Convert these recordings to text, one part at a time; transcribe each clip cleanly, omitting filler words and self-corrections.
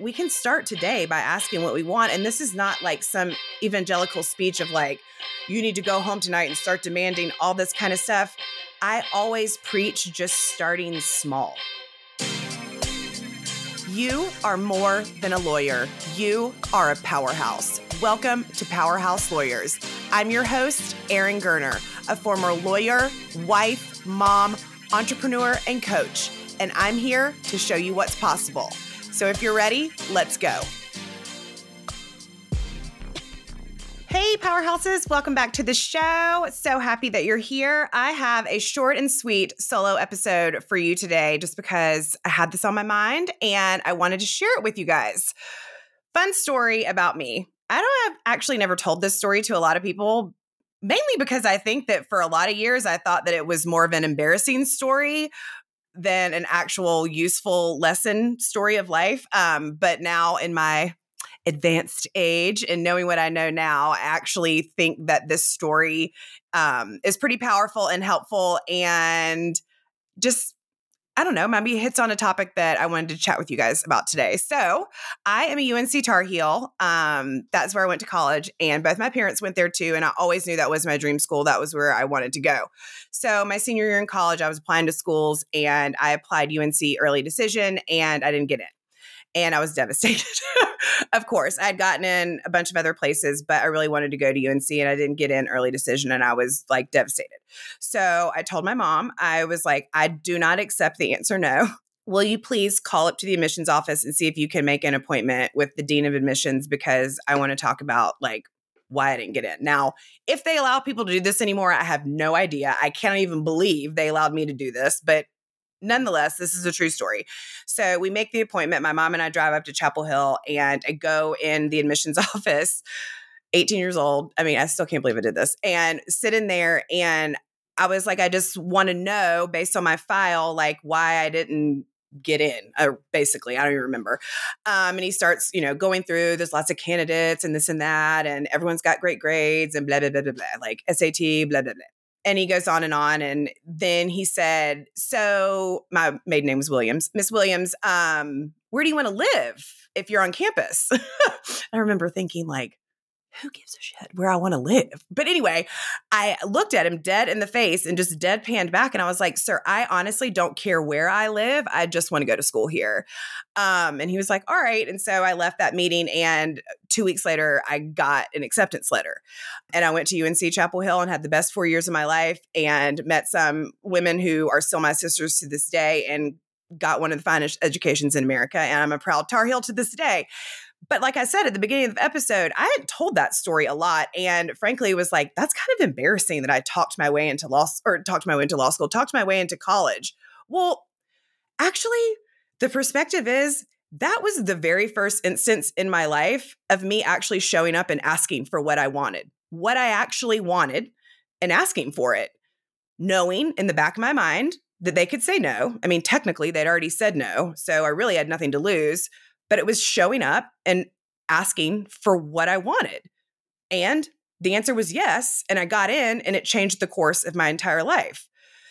We can start today by asking what we want. And this is not like some evangelical speech of like, you need to go home tonight and start demanding all this kind of stuff. I always preach just starting small. You are more than a lawyer. You are a powerhouse. Welcome to Powerhouse Lawyers. I'm your host, Erin Gerner, a former lawyer, wife, mom, entrepreneur, and coach. And I'm here to show you what's possible. So if you're ready, let's go. Hey, Powerhouses, welcome back to the show. So happy that you're here. I have a short and sweet solo episode for you today just because I had this on my mind and I wanted to share it with you guys. Fun story about me. I've actually never told this story to a lot of people, mainly because I think that for a lot of years, I thought that it was more of an embarrassing story than an actual useful lesson story of life. But now in my advanced age and knowing what I know now, I actually think that this story is pretty powerful and helpful and just, I don't know, maybe hits on a topic that I wanted to chat with you guys about today. So I am a UNC Tar Heel. That's where I went to college and both my parents went there too. And I always knew that was my dream school. That was where I wanted to go. So my senior year in college, I was applying to schools and I applied UNC early decision and I didn't get in. And I was devastated. Of course, I'd gotten in a bunch of other places, but I really wanted to go to UNC and I didn't get in early decision and I was like devastated. So I told my mom, I was like, I do not accept the answer no. Will you please call up to the admissions office and see if you can make an appointment with the dean of admissions because I want to talk about like why I didn't get in. Now, if they allow people to do this anymore, I have no idea. I cannot even believe they allowed me to do this, but nonetheless, this is a true story. So we make the appointment. My mom and I drive up to Chapel Hill and I go in the admissions office, 18 years old. I mean, I still can't believe I did this and sit in there. And I was like, I just want to know based on my file, like why I didn't get in, basically. I don't even remember. And he starts, going through, there's lots of candidates and this and that, and everyone's got great grades and blah, blah, blah, blah, blah, like SAT, blah, blah, blah. And he goes on. And then he said, so my maiden name was Williams. Miss Williams, where do you want to live if you're on campus? I remember thinking like, who gives a shit where I want to live? But anyway, I looked at him dead in the face and just deadpanned back. And I was like, sir, I honestly don't care where I live. I just want to go to school here. And he was like, all right. And so I left that meeting. And 2 weeks later, I got an acceptance letter. And I went to UNC Chapel Hill and had the best 4 years of my life and met some women who are still my sisters to this day and got one of the finest educations in America. And I'm a proud Tar Heel to this day. But like I said at the beginning of the episode, I had told that story a lot. And frankly, it was like, that's kind of embarrassing that I talked my way into college. Well, actually, the perspective is that was the very first instance in my life of me actually showing up and asking for what I actually wanted and asking for it, knowing in the back of my mind that they could say no. I mean, technically, they'd already said no. So I really had nothing to lose. But it was showing up and asking for what I wanted. And the answer was yes. And I got in and it changed the course of my entire life.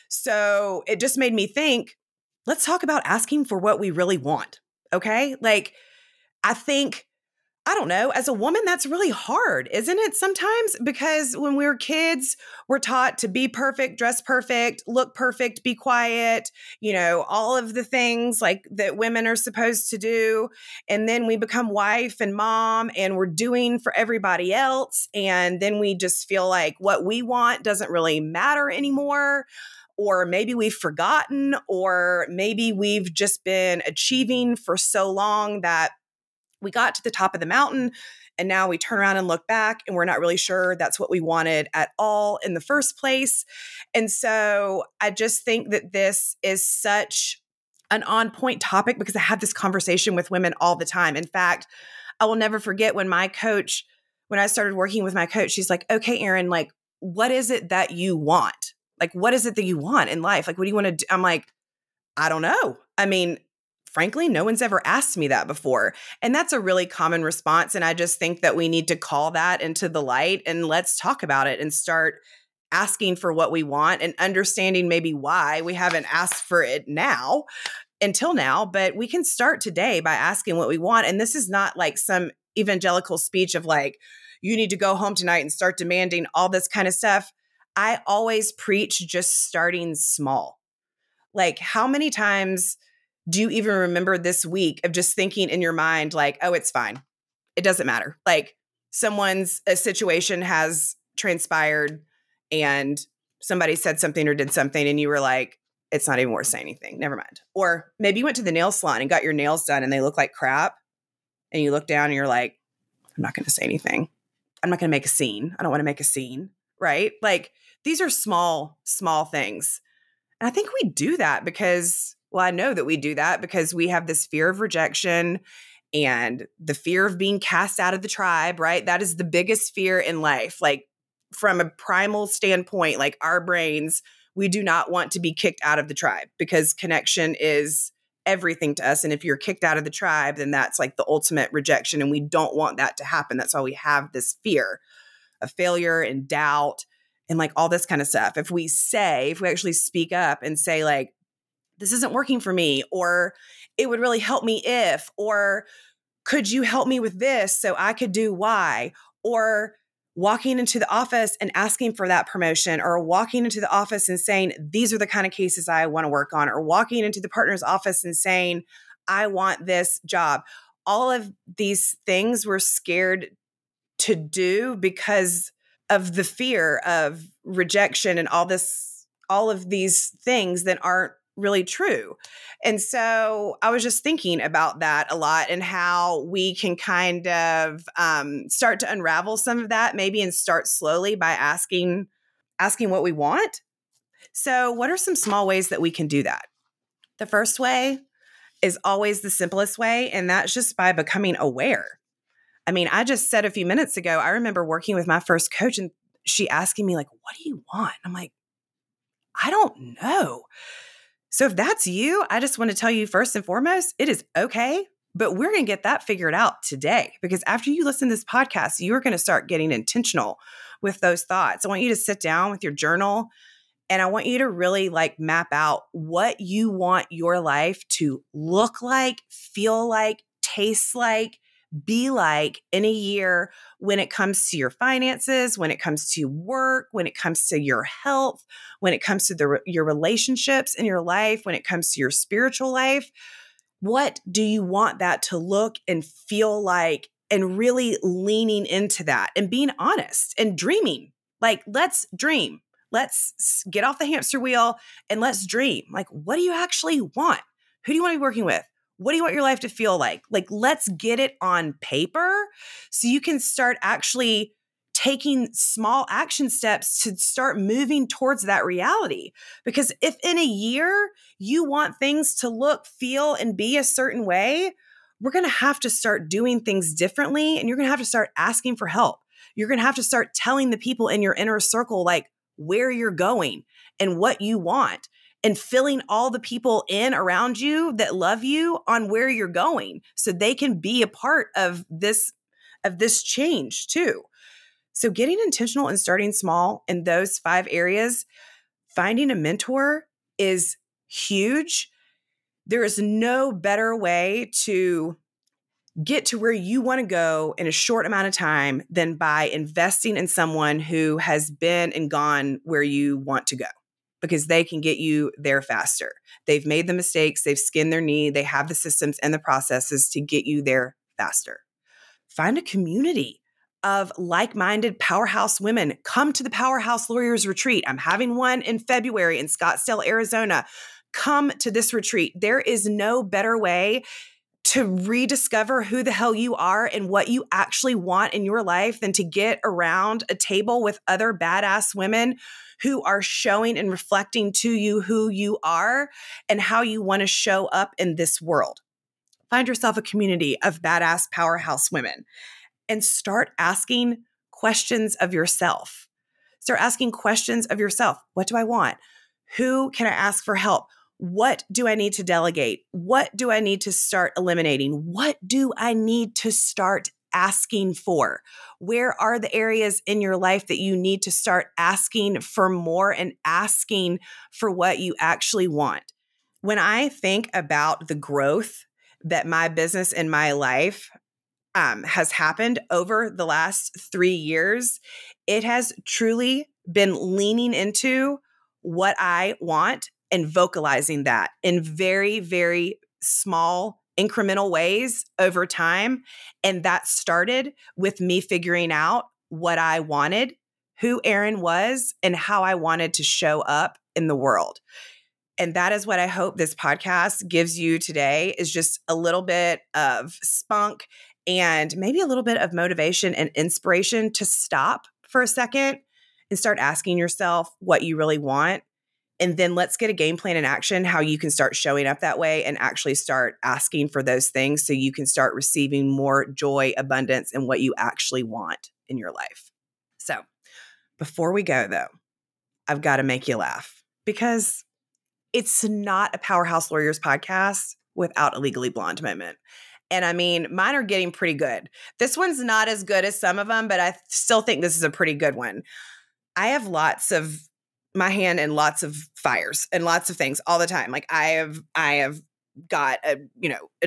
So it just made me think, let's talk about asking for what we really want. Okay. Like, I think, I don't know, as a woman, that's really hard, isn't it? Sometimes because when we were kids, we're taught to be perfect, dress perfect, look perfect, be quiet, all of the things like that women are supposed to do. And then we become wife and mom and we're doing for everybody else. And then we just feel like what we want doesn't really matter anymore. Or maybe we've forgotten, or maybe we've just been achieving for so long that we got to the top of the mountain and now we turn around and look back and we're not really sure that's what we wanted at all in the first place. And so I just think that this is such an on-point topic because I have this conversation with women all the time. In fact, I will never forget when I started working with my coach, she's like, okay, Erin, like, what is it that you want? Like, what is it that you want in life? Like, what do you want to do? I'm like, I don't know. I mean, frankly, no one's ever asked me that before. And that's a really common response. And I just think that we need to call that into the light and let's talk about it and start asking for what we want and understanding maybe why we haven't asked for it now until now, but we can start today by asking what we want. And this is not like some evangelical speech of like, you need to go home tonight and start demanding all this kind of stuff. I always preach just starting small. Like, how many times do you even remember this week of just thinking in your mind, like, oh, it's fine. It doesn't matter. Like, a situation has transpired and somebody said something or did something and you were like, it's not even worth saying anything. Never mind. Or maybe you went to the nail salon and got your nails done and they look like crap. And you look down and you're like, I'm not going to say anything. I'm not going to make a scene. I don't want to make a scene. Right? Like, these are small things. And I think we do that because, well, I know that we do that because we have this fear of rejection and the fear of being cast out of the tribe, right? That is the biggest fear in life. Like, from a primal standpoint, like our brains, we do not want to be kicked out of the tribe because connection is everything to us. And if you're kicked out of the tribe, then that's like the ultimate rejection. And we don't want that to happen. That's why we have this fear of failure and doubt and like all this kind of stuff. If we actually speak up and say like, this isn't working for me, or it would really help me if, or could you help me with this so I could do Y, or walking into the office and asking for that promotion, or walking into the office and saying, these are the kind of cases I want to work on, or walking into the partner's office and saying, I want this job. All of these things we're scared to do because of the fear of rejection and all of these things that aren't really true. And so I was just thinking about that a lot and how we can kind of start to unravel some of that maybe and start slowly by asking what we want. So what are some small ways that we can do that? The first way is always the simplest way, and that's just by becoming aware. I mean, I just said a few minutes ago, I remember working with my first coach and she asking me like, what do you want? I'm like, I don't know. So if that's you, I just want to tell you first and foremost, it is okay, but we're going to get that figured out today because after you listen to this podcast, you're going to start getting intentional with those thoughts. I want you to sit down with your journal and I want you to really like map out what you want your life to look like, feel like, taste like, be like in a year when it comes to your finances, when it comes to work, when it comes to your health, when it comes to your relationships in your life, when it comes to your spiritual life. What do you want that to look and feel like, and really leaning into that and being honest and dreaming? Like, let's dream. Let's get off the hamster wheel and let's dream. Like, what do you actually want? Who do you want to be working with? What do you want your life to feel like? Like, let's get it on paper so you can start actually taking small action steps to start moving towards that reality. Because if in a year you want things to look, feel, and be a certain way, we're going to have to start doing things differently. And you're going to have to start asking for help. You're going to have to start telling the people in your inner circle, like, where you're going and what you want. And filling all the people in around you that love you on where you're going so they can be a part of this change too. So getting intentional and starting small in those 5 areas, finding a mentor is huge. There is no better way to get to where you want to go in a short amount of time than by investing in someone who has been and gone where you want to go, because they can get you there faster. They've made the mistakes, they've skinned their knee, they have the systems and the processes to get you there faster. Find a community of like-minded powerhouse women. Come to the Powerhouse Lawyers Retreat. I'm having one in February in Scottsdale, Arizona. Come to this retreat. There is no better way to rediscover who the hell you are and what you actually want in your life than to get around a table with other badass women who are showing and reflecting to you who you are and how you want to show up in this world. Find yourself a community of badass powerhouse women and start asking questions of yourself. Start asking questions of yourself. What do I want? Who can I ask for help? What do I need to delegate? What do I need to start eliminating? What do I need to start asking for? Where are the areas in your life that you need to start asking for more and asking for what you actually want? When I think about the growth that my business and my life has happened over the last 3 years, it has truly been leaning into what I want and vocalizing that in very, very small incremental ways over time. And that started with me figuring out what I wanted, who Erin was, and how I wanted to show up in the world. And that is what I hope this podcast gives you today, is just a little bit of spunk and maybe a little bit of motivation and inspiration to stop for a second and start asking yourself what you really want. And then let's get a game plan in action, how you can start showing up that way and actually start asking for those things so you can start receiving more joy, abundance, and what you actually want in your life. So before we go though, I've got to make you laugh, because it's not a Powerhouse Lawyers podcast without a Legally Blonde moment. And I mean, mine are getting pretty good. This one's not as good as some of them, but I still think this is a pretty good one. I have lots of my hand in lots of fires and lots of things all the time. Like I have got a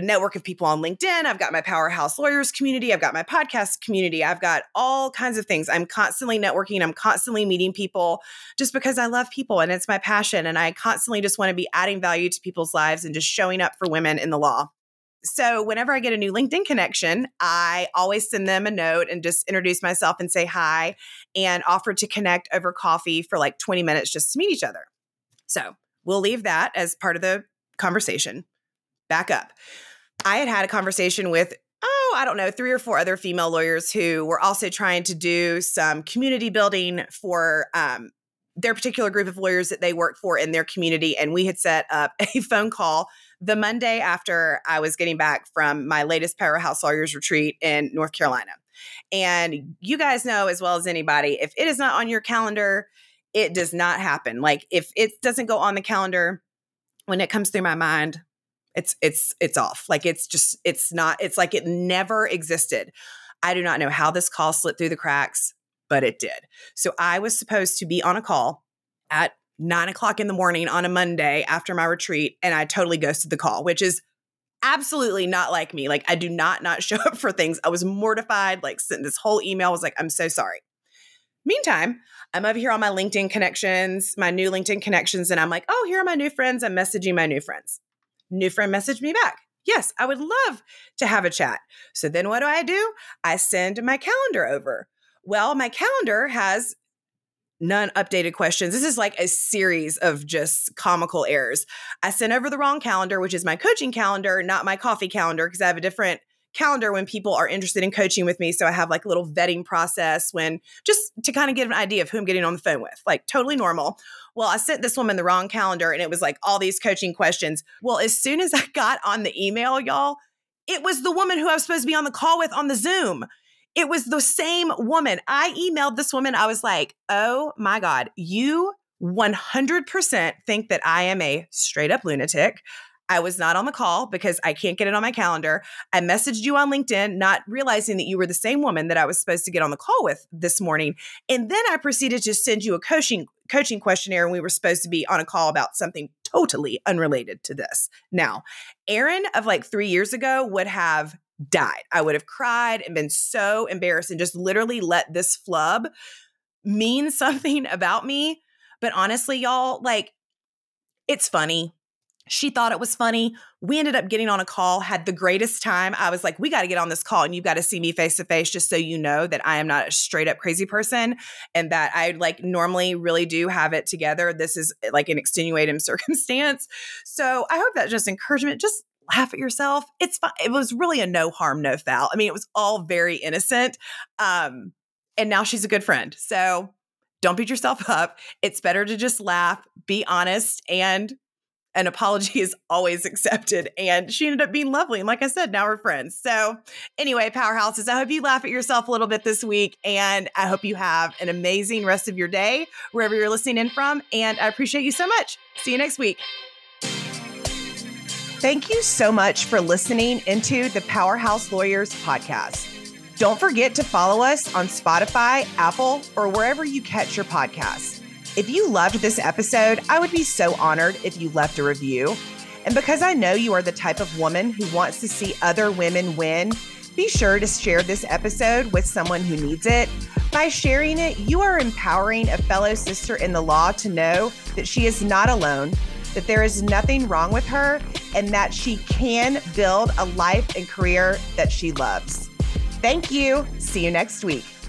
network of people on LinkedIn. I've got my Powerhouse Lawyers community. I've got my podcast community. I've got all kinds of things. I'm constantly networking. I'm constantly meeting people just because I love people and it's my passion. And I constantly just want to be adding value to people's lives and just showing up for women in the law. So whenever I get a new LinkedIn connection, I always send them a note and just introduce myself and say hi and offer to connect over coffee for like 20 minutes just to meet each other. So we'll leave that as part of the conversation. Back up. I had a conversation with, 3 or 4 other female lawyers who were also trying to do some community building for their particular group of lawyers that they work for in their community. And we had set up a phone call the Monday after I was getting back from my latest Powerhouse Lawyers Retreat in North Carolina. And you guys know as well as anybody, if it is not on your calendar, it does not happen. Like if it doesn't go on the calendar, when it comes through my mind, it's off. Like it's like it never existed. I do not know how this call slipped through the cracks, but it did. So I was supposed to be on a call at 9:00 in the morning on a Monday after my retreat. And I totally ghosted the call, which is absolutely not like me. Like I do not show up for things. I was mortified, like sent this whole email. I was like, I'm so sorry. Meantime, I'm over here on my LinkedIn connections, my new LinkedIn connections. And I'm like, oh, here are my new friends. I'm messaging my new friends. New friend messaged me back. Yes, I would love to have a chat. So then what do? I send my calendar over. Well, my calendar has none updated questions. This is like a series of just comical errors. I sent over the wrong calendar, which is my coaching calendar, not my coffee calendar, because I have a different calendar when people are interested in coaching with me. So I have like a little vetting process when just to kind of get an idea of who I'm getting on the phone with, like totally normal. Well, I sent this woman the wrong calendar and it was like all these coaching questions. Well, as soon as I got on the email, y'all, it was the woman who I was supposed to be on the call with on the Zoom. It was the same woman. I emailed this woman. I was like, oh my God, you 100% think that I am a straight up lunatic. I was not on the call because I can't get it on my calendar. I messaged you on LinkedIn, not realizing that you were the same woman that I was supposed to get on the call with this morning. And then I proceeded to send you a coaching questionnaire, and we were supposed to be on a call about something totally unrelated to this. Now, Erin of like 3 years ago would have died. I would have cried and been so embarrassed and just literally let this flub mean something about me. But honestly, y'all, like, it's funny. She thought it was funny. We ended up getting on a call, had the greatest time. I was like, we got to get on this call and you've got to see me face to face just so you know that I am not a straight up crazy person and that I like normally really do have it together. This is like an extenuating circumstance. So I hope that just encouragement, just laugh at yourself. It's fun. It was really a no harm, no foul. I mean, it was all very innocent. And now she's a good friend. So don't beat yourself up. It's better to just laugh, be honest, and an apology is always accepted. And she ended up being lovely. And like I said, now we're friends. So anyway, Powerhouses, I hope you laugh at yourself a little bit this week. And I hope you have an amazing rest of your day, wherever you're listening in from. And I appreciate you so much. See you next week. Thank you so much for listening into the Powerhouse Lawyers podcast. Don't forget to follow us on Spotify, Apple, or wherever you catch your podcasts. If you loved this episode, I would be so honored if you left a review. And because I know you are the type of woman who wants to see other women win, be sure to share this episode with someone who needs it. By sharing it, you are empowering a fellow sister in the law to know that she is not alone, that there is nothing wrong with her, and that she can build a life and career that she loves. Thank you. See you next week.